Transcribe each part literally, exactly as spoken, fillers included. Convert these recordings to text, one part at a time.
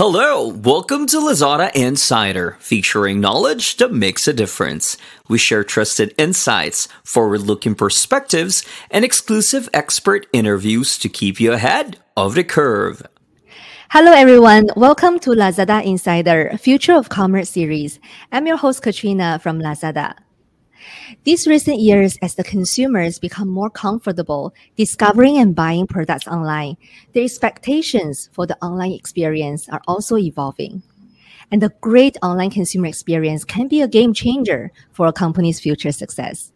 Hello, welcome to Lazada Insider, featuring knowledge that makes a difference. We share trusted insights, forward-looking perspectives, and exclusive expert interviews to keep you ahead of the curve. Hello everyone, welcome to Lazada Insider, Future of Commerce series. I'm your host Katrina from Lazada. These recent years, as the consumers become more comfortable discovering and buying products online, their expectations for the online experience are also evolving. And the great online consumer experience can be a game changer for a company's future success.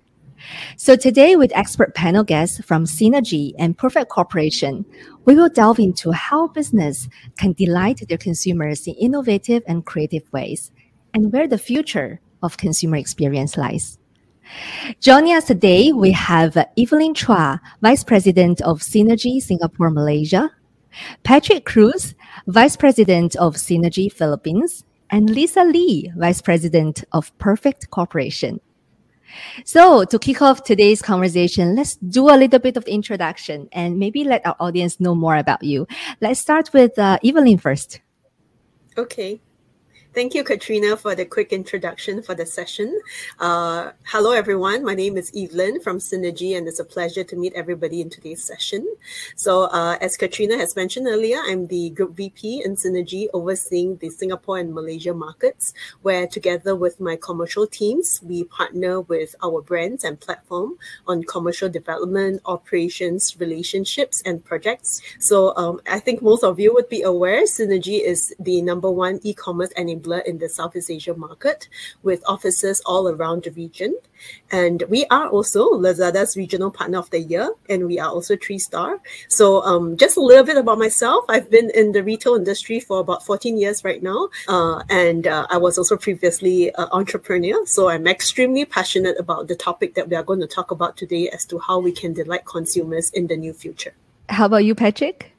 So today, with expert panel guests from Synagie and Perfect Corporation, we will delve into how business can delight their consumers in innovative and creative ways, and where the future of consumer experience lies. Joining us today, we have Evelyn Chua, Vice President of Synagie Singapore, Malaysia, Patrick Cruz, Vice President of Synagie Philippines, and Lisa Lee, Vice President of Perfect Corporation. So to kick off today's conversation, let's do a little bit of introduction and maybe let our audience know more about you. Let's start with uh, Evelyn first. Okay. Thank you, Katrina, for the quick introduction for the session. Uh, hello, everyone. My name is Evelyn from Synagie, and it's a pleasure to meet everybody in today's session. So uh, as Katrina has mentioned earlier, I'm the Group V P in Synagie, overseeing the Singapore and Malaysia markets, where together with my commercial teams, we partner with our brands and platform on commercial development, operations, relationships, and projects. So um, I think most of you would be aware, Synagie is the number one e-commerce and in the Southeast Asia market, with offices all around the region. And we are also Lazada's Regional Partner of the Year, and we are also three-star. So um, just a little bit about myself. I've been in the retail industry for about fourteen years right now, uh, and uh, I was also previously an entrepreneur. So I'm extremely passionate about the topic that we are going to talk about today as to how we can delight consumers in the new future. How about you, Patrick?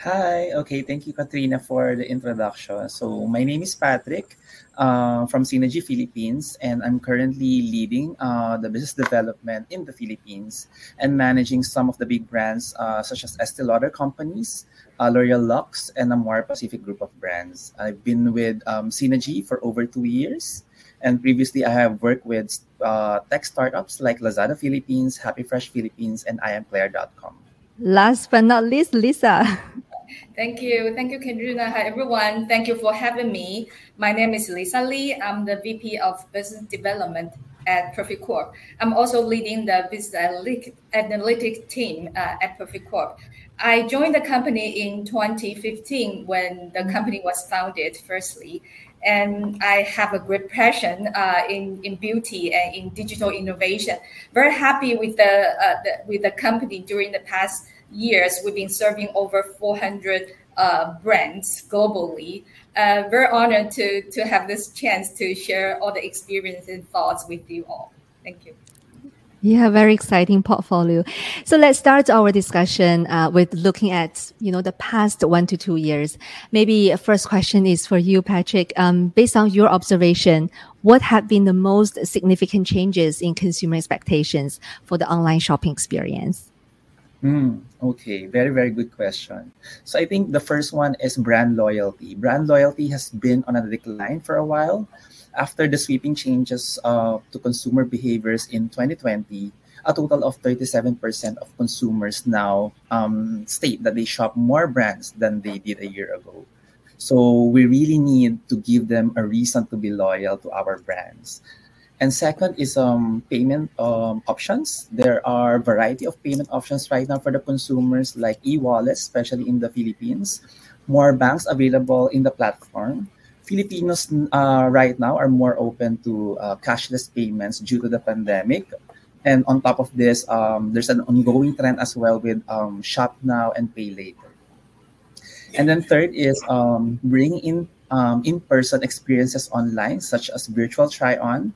Hi. Okay. Thank you, Katrina, for the introduction. So my name is Patrick uh, from Synagie Philippines, and I'm currently leading uh, the business development in the Philippines and managing some of the big brands uh, such as Estée Lauder companies, uh, L'Oreal Luxe, and a more Pacific group of brands. I've been with um, Synagie for over two years. And previously, I have worked with uh, tech startups like Lazada Philippines, Happy Fresh Philippines, and I am Claire dot com. Last but not least, Lisa. Thank you. Thank you, Katrina. Hi, everyone. Thank you for having me. My name is Lisa Lee. I'm the V P of Business Development at Perfect Corp. I'm also leading the business analytics team uh, at Perfect Corp. I joined the company in twenty fifteen when the company was founded, firstly. And I have a great passion uh, in, in beauty and in digital innovation. Very happy with the, uh, the with the company during the past years. We've been serving over four hundred uh, brands globally. Uh, very honored to to have this chance to share all the experiences and thoughts with you all. Thank you. Yeah, very exciting portfolio. So let's start our discussion uh, with looking at, you know, the past one to two years. Maybe a first question is for you, Patrick. Um, based on your observation, what have been the most significant changes in consumer expectations for the online shopping experience? Mm, okay, very, very good question. So I think the first one is brand loyalty. Brand loyalty has been on a decline for a while. After the sweeping changes uh, to consumer behaviors in twenty twenty, a total of thirty-seven percent of consumers now um, state that they shop more brands than they did a year ago. So we really need to give them a reason to be loyal to our brands. And second is um, payment um, options. There are a variety of payment options right now for the consumers, like e-wallets, especially in the Philippines, more banks available in the platform. Filipinos uh, right now are more open to uh, cashless payments due to the pandemic. And on top of this, um, there's an ongoing trend as well with um, shop now and pay later. And then third is um, bring in um, in-person experiences online, such as virtual try-on.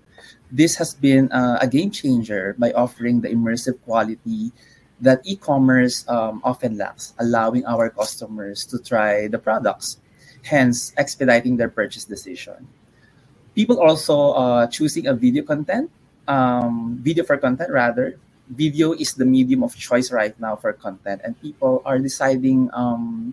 This has been uh, a game changer by offering the immersive quality that e-commerce um, often lacks, allowing our customers to try the products, hence expediting their purchase decision. People also uh, choosing a video content, um, video for content rather. Video is the medium of choice right now for content, and people are deciding um,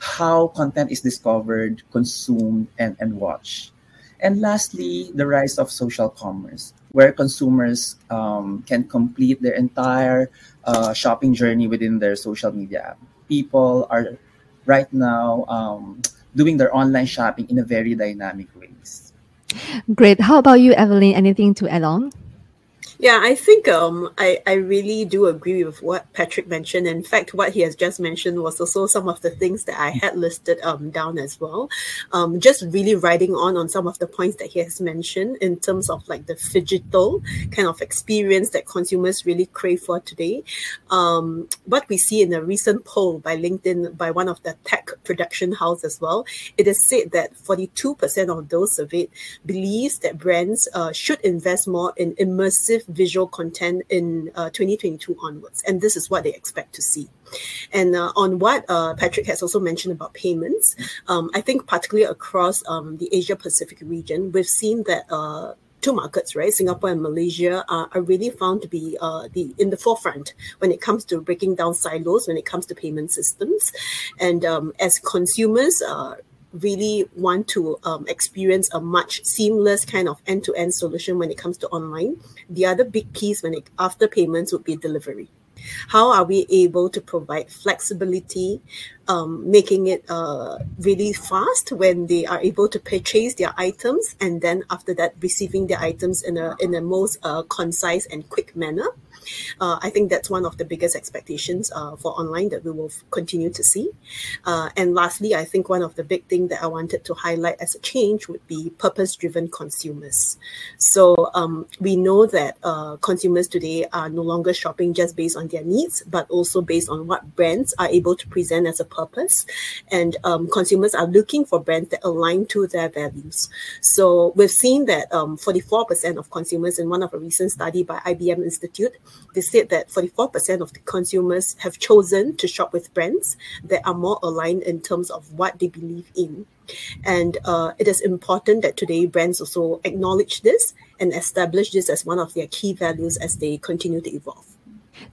how content is discovered, consumed, and, and watched. And lastly, the rise of social commerce, where consumers um, can complete their entire uh, shopping journey within their social media app. People are right now um, doing their online shopping in a very dynamic ways. Great. How about you, Evelyn? Anything to add on? Yeah, I think um, I, I really do agree with what Patrick mentioned. In fact, what he has just mentioned was also some of the things that I had listed um, down as well. Um, just really riding on on some of the points that he has mentioned in terms of like the phygital kind of experience that consumers really crave for today. Um, what we see in a recent poll by LinkedIn, by one of the tech production houses as well, it is said that forty-two percent of those surveyed believes that brands uh, should invest more in immersive visual content in uh, twenty twenty-two onwards, and this is what they expect to see. And uh, on what uh, Patrick has also mentioned about payments, um, I think particularly across um, the Asia Pacific region, we've seen that uh, two markets, right, Singapore and Malaysia, uh, are really found to be uh, the in the forefront when it comes to breaking down silos, when it comes to payment systems. And um, as consumers uh, really want to um, experience a much seamless kind of end-to-end solution when it comes to online. The other big piece when it, after payments would be delivery. How are we able to provide flexibility, um, making it uh, really fast when they are able to purchase their items and then after that receiving their items in a in the most uh, concise and quick manner? Uh, I think that's one of the biggest expectations uh, for online that we will f- continue to see. Uh, and lastly, I think one of the big things that I wanted to highlight as a change would be purpose-driven consumers. So um, we know that uh, consumers today are no longer shopping just based on their needs, but also based on what brands are able to present as a purpose. And um, consumers are looking for brands that align to their values. So we've seen that um, forty-four percent of consumers in one of a recent study by I B M Institute, they said that forty-four percent of the consumers have chosen to shop with brands that are more aligned in terms of what they believe in. And uh, it is important that today brands also acknowledge this and establish this as one of their key values as they continue to evolve.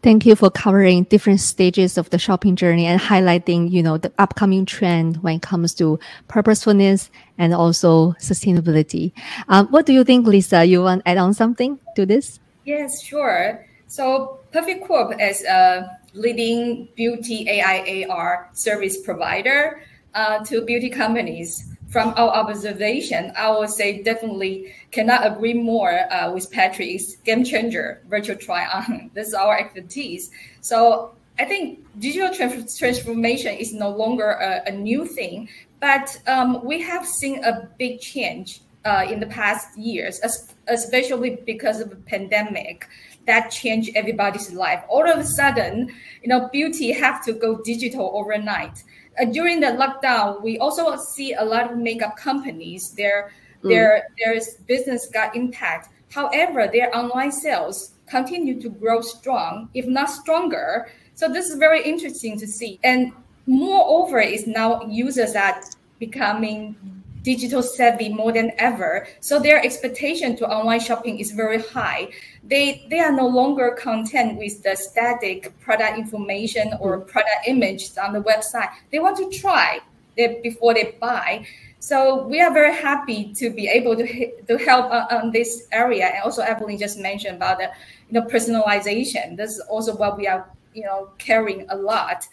Thank you for covering different stages of the shopping journey and highlighting, you know, the upcoming trend when it comes to purposefulness and also sustainability. Um, what do you think, Lisa? You want to add on something to this? Yes, sure. So Perfect Corp is a leading beauty A I A R service provider uh, to beauty companies. From our observation, I would say definitely cannot agree more uh, with Patrick's game changer, virtual try-on. This is our expertise. So I think digital trans- transformation is no longer a, a new thing, but um, we have seen a big change uh, in the past years, especially because of the pandemic. That changed everybody's life. All of a sudden, you know, beauty have to go digital overnight. Uh, during the lockdown, we also see a lot of makeup companies, their mm. their their business got impacted. However, their online sales continue to grow strong, if not stronger. So this is very interesting to see. And moreover, is now users are becoming digital savvy more than ever. So their expectation to online shopping is very high. They they are no longer content with the static product information or product images on the website. They want to try it before they buy. So we are very happy to be able to to help on, on this area. And also Evelyn just mentioned about the you know personalization. This is also what we are you know carrying a lot.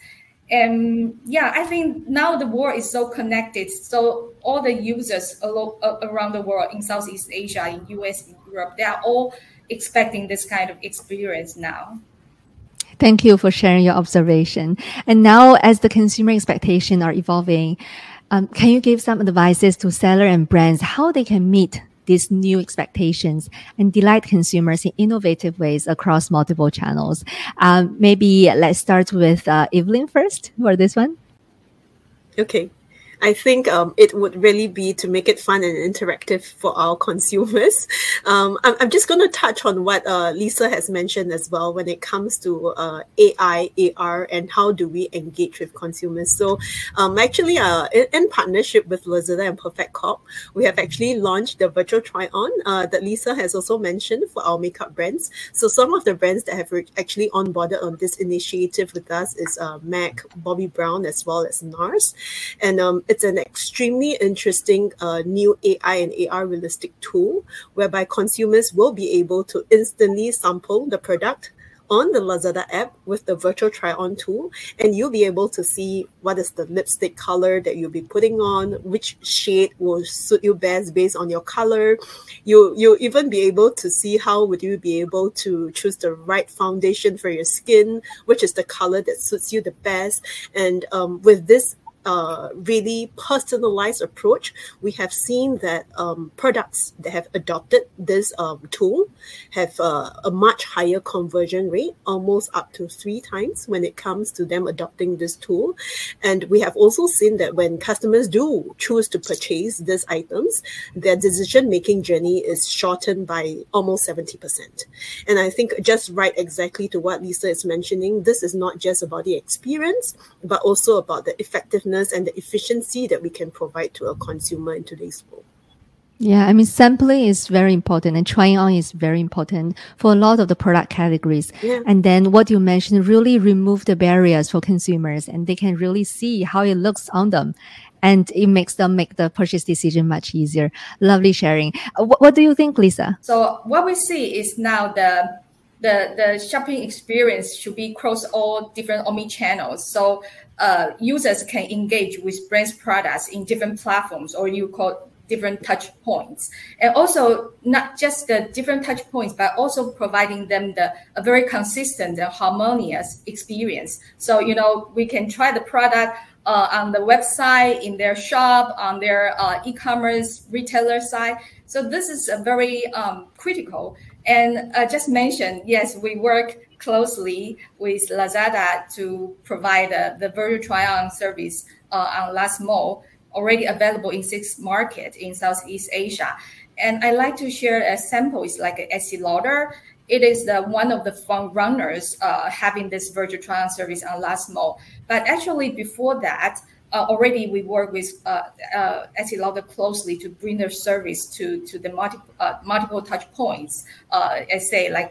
And yeah, I think now the world is so connected. So all the users alo- around the world in Southeast Asia, in U S, in Europe, they are all expecting this kind of experience now. Thank you for sharing your observation. And now as the consumer expectations are evolving, um, can you give some advices to sellers and brands how they can meet these new expectations and delight consumers in innovative ways across multiple channels? Um, maybe let's start with uh, Evelyn first for this one. Okay. I think um, it would really be to make it fun and interactive for our consumers. Um, I'm, I'm just going to touch on what uh, Lisa has mentioned as well when it comes to uh, A I, A R, and how do we engage with consumers. So um, actually, uh, in, in partnership with Lazada and Perfect Corp, we have actually launched the virtual try-on uh, that Lisa has also mentioned for our makeup brands. So some of the brands that have re- actually onboarded on this initiative with us is uh, Mac, Bobbi Brown, as well as NARS. And um, it's an extremely interesting uh, new A I and A R realistic tool whereby consumers will be able to instantly sample the product on the Lazada app with the virtual try-on tool, and you'll be able to see what is the lipstick color that you'll be putting on, which shade will suit you best based on your color. You, you'll even be able to see how would you be able to choose the right foundation for your skin, which is the color that suits you the best. And um, with this Uh, really personalized approach, we have seen that um, products that have adopted this um, tool have uh, a much higher conversion rate, almost up to three times when it comes to them adopting this tool. And we have also seen that when customers do choose to purchase these items, their decision-making journey is shortened by almost seventy percent. And I think just right exactly to what Lisa is mentioning, this is not just about the experience, but also about the effectiveness and the efficiency that we can provide to a consumer in today's world. Yeah, I mean, sampling is very important and trying on is very important for a lot of the product categories. Yeah. And then what you mentioned really remove the barriers for consumers, and they can really see how it looks on them. And it makes them make the purchase decision much easier. Lovely sharing. What, what do you think, Lisa? So what we see is now the The, the shopping experience should be across all different omni-channels. So uh, users can engage with brands' products in different platforms, or you call different touch points. And also not just the different touch points, but also providing them the a very consistent and harmonious experience. So, you know, we can try the product uh, on the website, in their shop, on their uh, e-commerce retailer side. So this is a very um, critical. And I uh, just mentioned, yes, we work closely with Lazada to provide uh, the virtual try-on service uh, on LazMall, already available in six markets in Southeast Asia. And I like to share a sample. It's like an Estée Lauder. It is the one of the front runners uh, having this virtual try-on service on LazMall. But actually, before that, Uh, already we work with uh, uh, Estée Lauder closely to bring their service to, to the multi, uh, multiple touch points, uh, I say like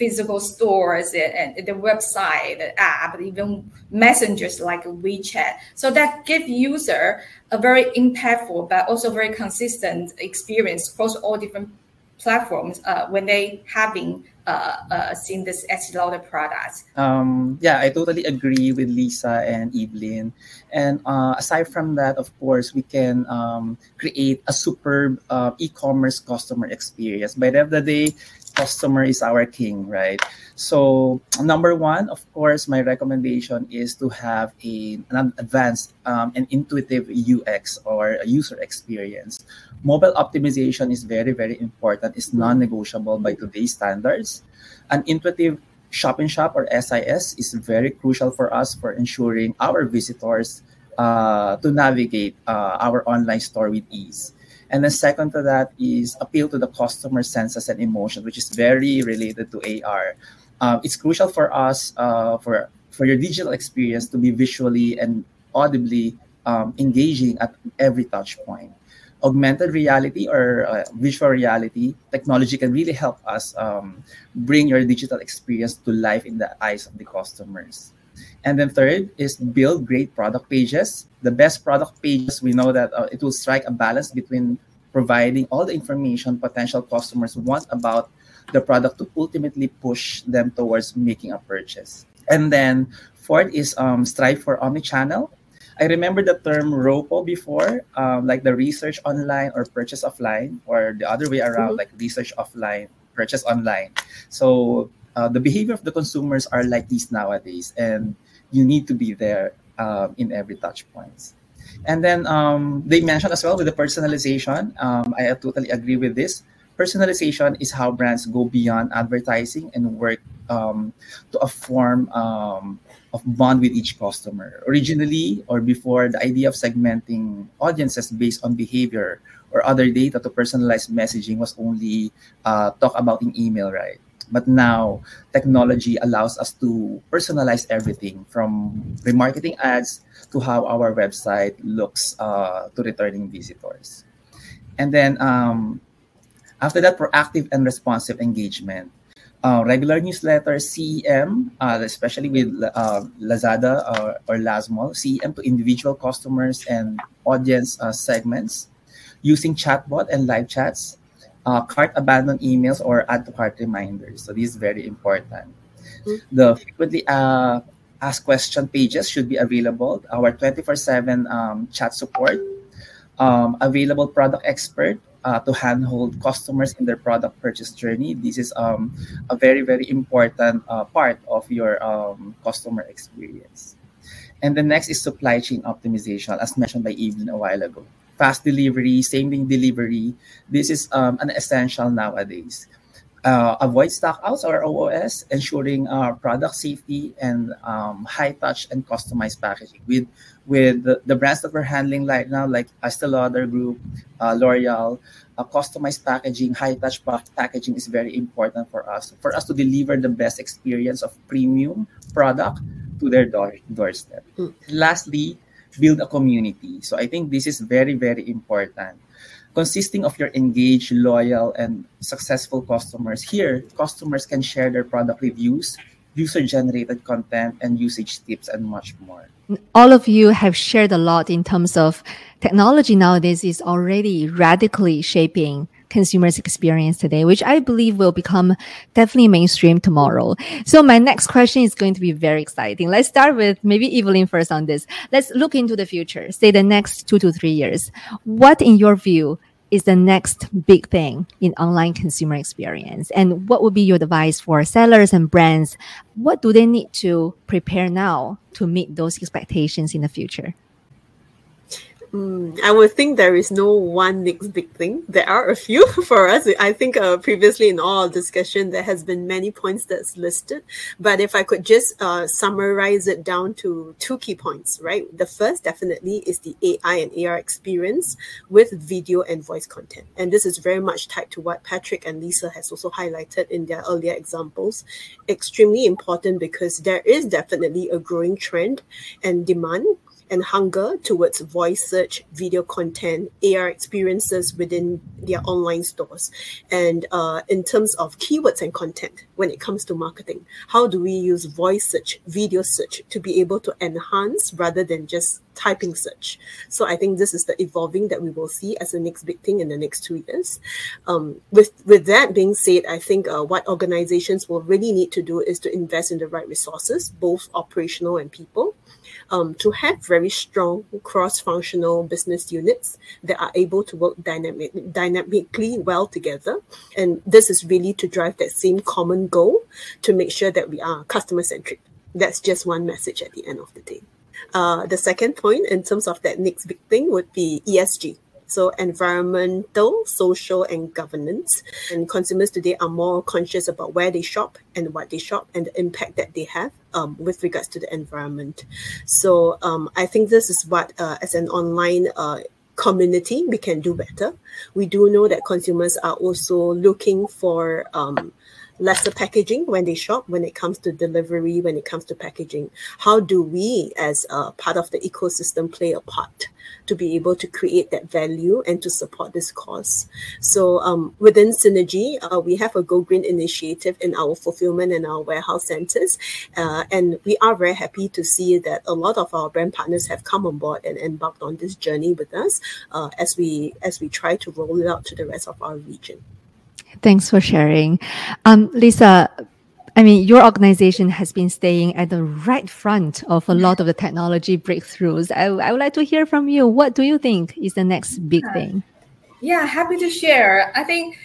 physical stores and, and the website, the app, even messengers like WeChat. So that gives user a very impactful but also very consistent experience across all different platforms uh, when they having Uh, uh, seen this Estée Lauder product. Um, yeah, I totally agree with Lisa and Evelyn. And uh, aside from that, of course, we can um, create a superb uh, e-commerce customer experience. By the end of the day, customer is our king, right? So number one, of course, my recommendation is to have a, an advanced um, and intuitive U X or a user experience. Mobile optimization is very, very important. It's non-negotiable by today's standards. An intuitive shop-in-shop or S I S is very crucial for us for ensuring our visitors uh, to navigate uh, our online store with ease. And then second to that is appeal to the customer senses and emotions, which is very related to A R. Uh, it's crucial for us uh, for, for your digital experience to be visually and audibly um, engaging at every touch point. Augmented reality or uh, virtual reality technology can really help us um, bring your digital experience to life in the eyes of the customers. And then third is build great product pages. The best product pages, we know that uh, it will strike a balance between providing all the information potential customers want about the product to ultimately push them towards making a purchase. And then fourth is um, strive for omnichannel. I remember the term ROPO before, um, like the research online or purchase offline, or the other way around, mm-hmm. like research offline, purchase online. So Uh, the behavior of the consumers are like these nowadays, and you need to be there uh, in every touch points. And then um, they mentioned as well with the personalization. Um, I totally agree with this. Personalization is how brands go beyond advertising and work um, to a form um, of bond with each customer. Originally, or before, the idea of segmenting audiences based on behavior or other data to personalize messaging was only uh, talked about in email, right? But now, technology allows us to personalize everything from remarketing ads to how our website looks uh, to returning visitors. And then um, after that, proactive and responsive engagement. Uh, regular newsletter, C E M, uh, especially with uh, Lazada or, or LazMall, C E M to individual customers and audience uh, segments, using chatbot and live chats, Uh, cart abandon emails or add to cart reminders. So this is very important. Mm-hmm. The frequently uh, asked question pages should be available. Our twenty-four seven um, chat support, um, available product expert uh, to handhold customers in their product purchase journey. This is um, a very, very important uh, part of your um, customer experience. And the next is supply chain optimization, as mentioned by Evelyn a while ago. Fast delivery, same-day delivery. This is um, an essential nowadays. Uh, avoid stockouts or O O S, ensuring uh, product safety and um, high-touch and customized packaging. With with the, the brands that we're handling right now, like Estée Lauder Group, uh, L'Oreal, uh, customized packaging, high-touch pack- packaging is very important for us. For us to deliver the best experience of premium product to their door- doorstep. Mm. Lastly, build a community. So I think this is very, very important. Consisting of your engaged, loyal, and successful customers. Here, customers can share their product reviews, user-generated content, and usage tips, and much more. All of you have shared a lot in terms of technology nowadays is already radically shaping consumers' experience today, which I believe will become definitely mainstream tomorrow. So my next question is going to be very exciting. Let's start with maybe Evelyn first on this. Let's look into the future, say the next two to three years. What, in your view, is the next big thing in online consumer experience? And what would be your advice for sellers and brands? What do they need to prepare now to meet those expectations in the future? I would think there is no one next big thing. There are a few for us. I think uh, previously in all our discussion, there has been many points that's listed. But if I could just uh, summarize it down to two key points, right? The first definitely is the A I and A R experience with video and voice content. And this is very much tied to what Patrick and Lisa has also highlighted in their earlier examples. Extremely important because there is definitely a growing trend and demand and hunger towards voice search, video content, A R experiences within their online stores. And uh, in terms of keywords and content, when it comes to marketing, how do we use voice search, video search to be able to enhance rather than just typing search? So I think this is the evolving that we will see as the next big thing in the next two years. Um, with, with that being said, I think uh, what organizations will really need to do is to invest in the right resources, both operational and people, Um, to have very strong cross-functional business units that are able to work dynamic, dynamically well together. And this is really to drive that same common goal to make sure that we are customer-centric. That's just one message at the end of the day. Uh, the second point in terms of that next big thing would be E S G. So environmental, social, and governance. And consumers today are more conscious about where they shop and what they shop and the impact that they have um, with regards to the environment. So um, I think this is what, uh, as an online uh, community, we can do better. We do know that consumers are also looking for um, lesser packaging when they shop, when it comes to delivery, when it comes to packaging. How do we, as a part of the ecosystem, play a part to be able to create that value and to support this cause? So um, within Synagie, uh, we have a Go Green initiative in our fulfillment and our warehouse centers. Uh, and we are very happy to see that a lot of our brand partners have come on board and embarked on this journey with us uh, as we as we try to roll it out to the rest of our region. Thanks for sharing. Um, Lisa, I mean, your organization has been staying at the right front of a lot of the technology breakthroughs. I, I would like to hear from you. What do you think is the next big thing? Yeah, happy to share. I think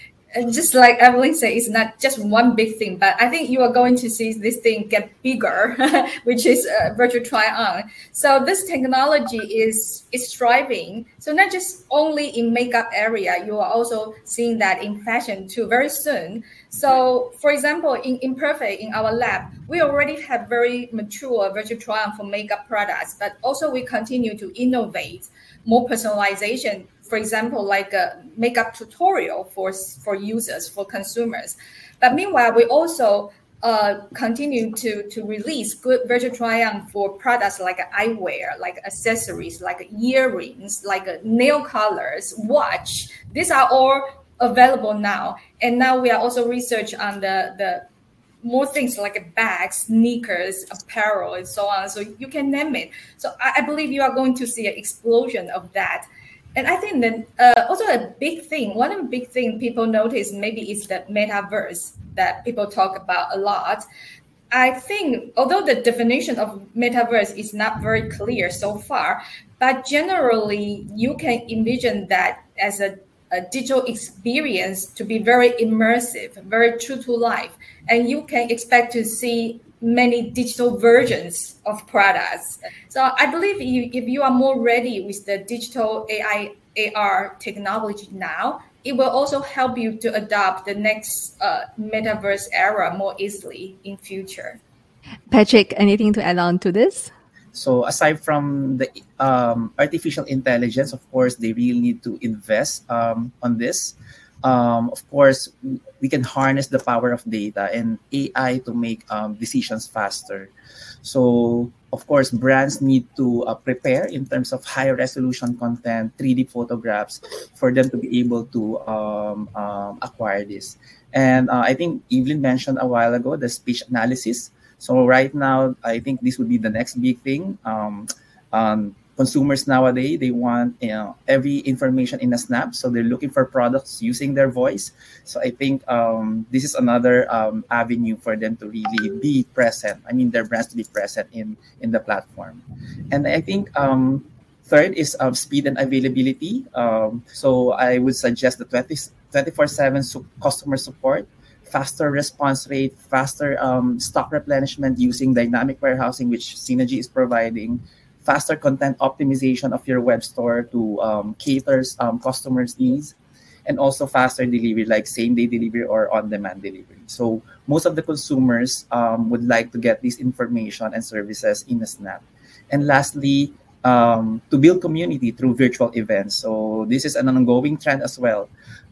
just like Evelyn said, it's not just one big thing, but I think you are going to see this thing get bigger, which is uh, virtual try-on. So this technology is is thriving. So not just only in makeup area, you are also seeing that in fashion too very soon. So for example, in, in Perfect, in our lab, we already have very mature virtual try-on for makeup products, but also we continue to innovate more personalization. For example, like a makeup tutorial for for users, for consumers. But meanwhile, we also uh, continue to, to release good virtual try-on for products like eyewear, like accessories, like earrings, like nail colors, watch. These are all available now. And now we are also research on the, the more things like bags, sneakers, apparel, and so on. So you can name it. So I, I believe you are going to see an explosion of that. And I think that uh, also a big thing, one of the big things people notice maybe is the metaverse that people talk about a lot. I think, although the definition of metaverse is not very clear so far, but generally you can envision that as a, a digital experience to be very immersive, very true to life. And you can expect to see many digital versions of products. So I believe you, if you are more ready with the digital A I, A R technology now, it will also help you to adopt the next uh, metaverse era more easily in future. Patrick, anything to add on to this? So aside from the um, artificial intelligence, of course, they really need to invest um, on this. Um, of course, we can harness the power of data and A I to make um, decisions faster. So, of course, brands need to uh, prepare in terms of high resolution content, three D photographs for them to be able to um, um, acquire this. And uh, I think Evelyn mentioned a while ago the speech analysis. So right now, I think this would be the next big thing. Um, um, Consumers nowadays, they want you know, every information in a snap. So they're looking for products using their voice. So I think um, this is another um, avenue for them to really be present. I mean, their brands to be present in, in the platform. And I think um, third is um, speed and availability. Um, so I would suggest the twenty-four seven su- customer support, faster response rate, faster um, stock replenishment using dynamic warehousing, which Synagie is providing, faster content optimization of your web store to um, cater um, customers' needs, and also faster delivery, like same-day delivery or on-demand delivery. So most of the consumers um, would like to get this information and services in a snap. And lastly, um, to build community through virtual events. So this is an ongoing trend as well.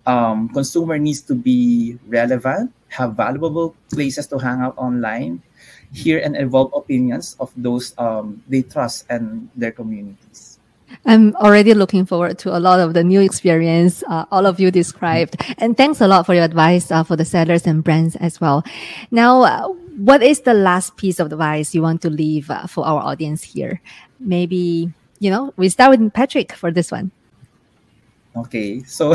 Um, consumer needs to be relevant, have valuable places to hang out online, hear and evolve opinions of those um, they trust and their communities. I'm already looking forward to a lot of the new experience uh, all of you described. And thanks a lot for your advice uh, for the sellers and brands as well. Now, uh, what is the last piece of advice you want to leave uh, for our audience here? Maybe, you know, we start with Patrick for this one. Okay, so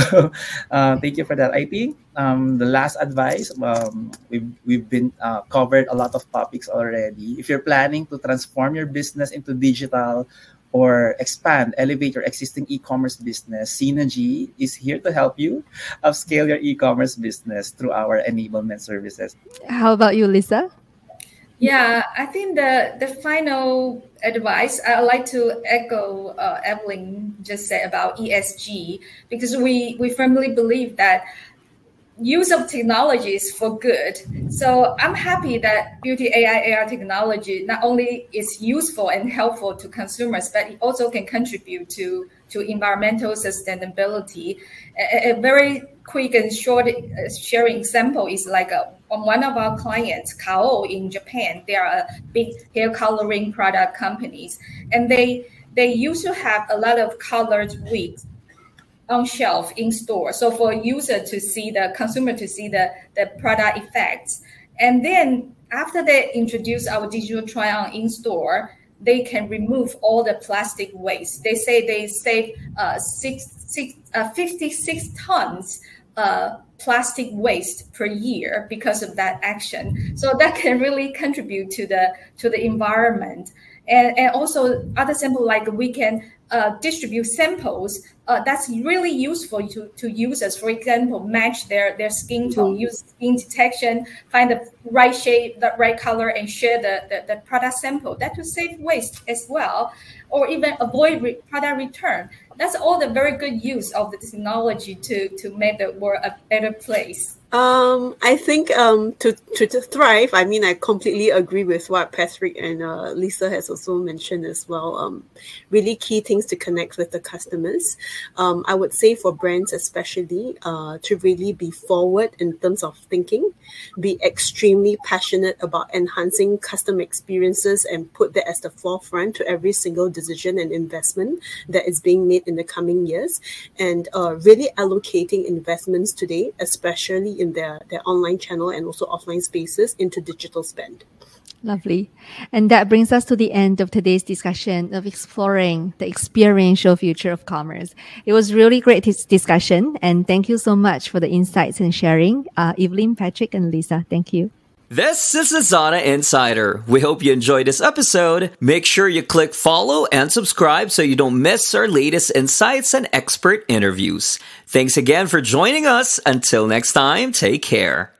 uh, thank you for that. I think um, the last advice, um, we've, we've been uh, covered a lot of topics already. If you're planning to transform your business into digital or expand, elevate your existing e-commerce business, Synagie is here to help you upscale your e-commerce business through our enablement services. How about you, Lisa? Yeah, I think the, the final advice, I would like to echo uh, Evelyn just said about E S G, because we, we firmly believe that use of technology is for good. So I'm happy that beauty A I, A R technology not only is useful and helpful to consumers, but it also can contribute to, to environmental sustainability. A, a very quick and short sharing example is like a, on one of our clients, Kao in Japan. They are a big hair coloring product companies, and they they used to have a lot of colored wigs on shelf in store. So for a user to see, the consumer to see the, the product effects. And then after they introduce our digital try-on in store, they can remove all the plastic waste. They say they save uh, six, six, uh, fifty-six tons uh, plastic waste per year because of that action. So that can really contribute to the to the environment. And, and also other sample, like we can uh, distribute samples uh, that's really useful to, to users. For example, match their, their skin tone, mm-hmm. use skin detection, find the right shape, the right color, and share the, the, the product sample. That will save waste as well, or even avoid re- product return. That's all the very good use of the technology to, to make the world a better place. Um, I think um, to, to to thrive, I mean, I completely agree with what Patrick and uh, Lisa has also mentioned as well. Um, really key things to connect with the customers. Um, I would say for brands especially, uh, to really be forward in terms of thinking, be extremely passionate about enhancing customer experiences and put that as the forefront to every single decision and investment that is being made in the coming years. And uh, really allocating investments today, especially in their, their online channel and also offline spaces into digital spend. Lovely. And that brings us to the end of today's discussion of exploring the experiential future of commerce. It was really great this discussion. And thank you so much for the insights and sharing. Uh, Evelyn, Patrick, and Lisa, thank you. This is Lazada Insider. We hope you enjoyed this episode. Make sure you click follow and subscribe so you don't miss our latest insights and expert interviews. Thanks again for joining us. Until next time, take care.